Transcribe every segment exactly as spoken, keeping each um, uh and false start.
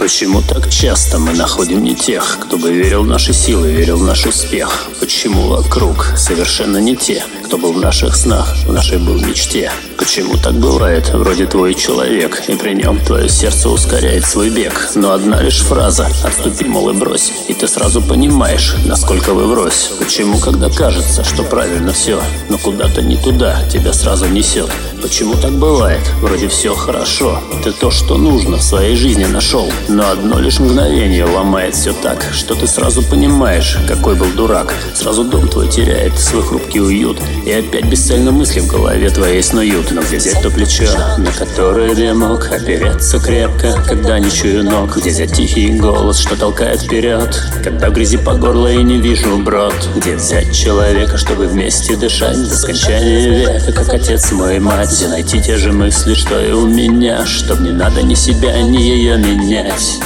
Почему так часто мы находим не тех, кто бы верил в наши силы, верил в наш успех? Почему вокруг совершенно не те, кто был в наших снах, в нашей был мечте? Почему так бывает? Вроде твой человек, и при нем твое сердце ускоряет свой бег. Но одна лишь фраза «отступи, мол, и брось», и ты сразу понимаешь, насколько вы врозь. Почему, когда кажется, что правильно все, но куда-то не туда тебя сразу несет? Почему так бывает? Вроде все хорошо, ты то, что нужно в своей жизни нашел, но одно лишь мгновение ломает все так, что ты сразу понимаешь, какой был дурак. Сразу дом твой теряет свой хрупкий уют, и опять бесцельно мысли в голове твоей снуют. Но где взять то плечо, на которое я мог опереться крепко, когда не чую ног? Где взять тихий голос, что толкает вперед, когда в грязи по горло и не вижу брод? Где взять человека, чтобы вместе дышать до скончания века, как отец мой и мать? Где найти те же мысли, что и у меня, чтоб не надо ни себя, ни ее менять?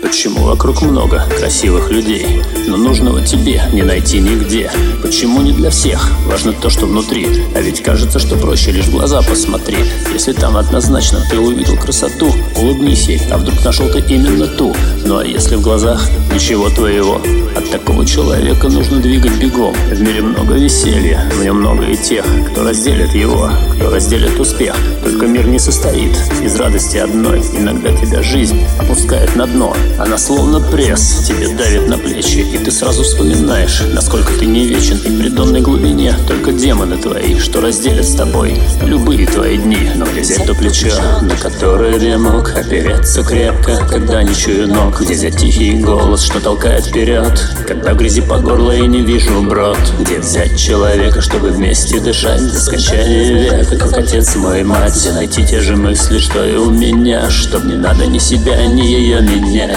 Почему вокруг много красивых людей, но нужного тебе не найти нигде? Почему не для всех важно то, что внутри? А ведь кажется, что проще лишь в глаза посмотри. Если там однозначно ты увидел красоту, улыбнись ей, а вдруг нашел ты именно ту? Ну а если в глазах ничего твоего? От такого человека нужно двигать бегом. В мире много веселья, в нем много и тех, кто разделит его, кто разделит успех. Только мир не состоит из радости одной. Иногда тебя жизнь опускает на дно. Она словно пресс тебе давит на плечи, и ты сразу вспоминаешь, насколько ты не вечен. И в придонной глубине только демоны твои, что разделят с тобой любые твои дни. Но где взять то плечо, на которое я мог опереться крепко, когда не чую ног? Где взять тихий голос, что толкает вперед, когда в грязи по горло и не вижу брод? Где взять человека, чтобы вместе дышать до скончания века, как отец мой и мать? Где найти те же мысли, что и у меня, чтоб не надо ни себя, ни ее менять?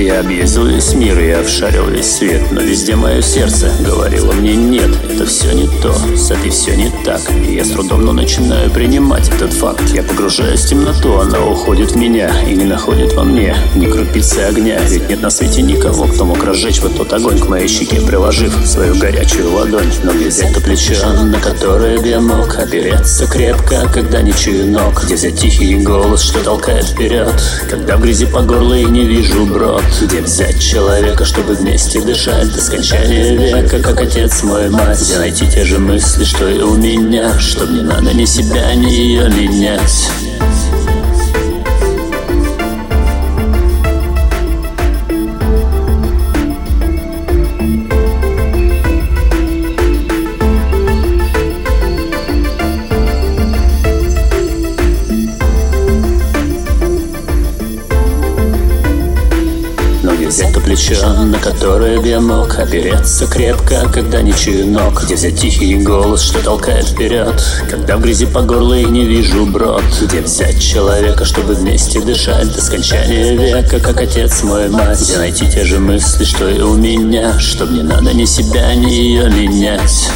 Я объездил весь мир, я обшарил весь свет, но везде мое сердце говорило мне нет. Это все не то, с этой все не так, и я с трудом, но начинаю принимать этот факт. Я погружаюсь в темноту, она уходит в меня и не находит во мне ни крупицы огня. Ведь нет на свете никого, кто мог разжечь вот тот огонь, к моей щеке приложив свою горячую ладонь. Но где взять то плечо, на которое я мог опереться крепко, когда не чую ног? Где взять тихий голос, что толкает вперед, когда в грязи по горло и не вижу брод? Где взять человека, чтобы вместе дышать до скончания века, как отец мой мать? Где найти те же мысли, что и у меня, чтоб не надо ни себя, ни ее менять? Где взять то плечо, на которое я мог опереться крепко, когда не чую ног? Где взять тихий голос, что толкает вперед, когда в грязи по горло и не вижу брод? Где взять человека, чтобы вместе дышать до скончания века, как отец мой мать? Где найти те же мысли, что и у меня, чтоб не надо ни себя, ни ее менять?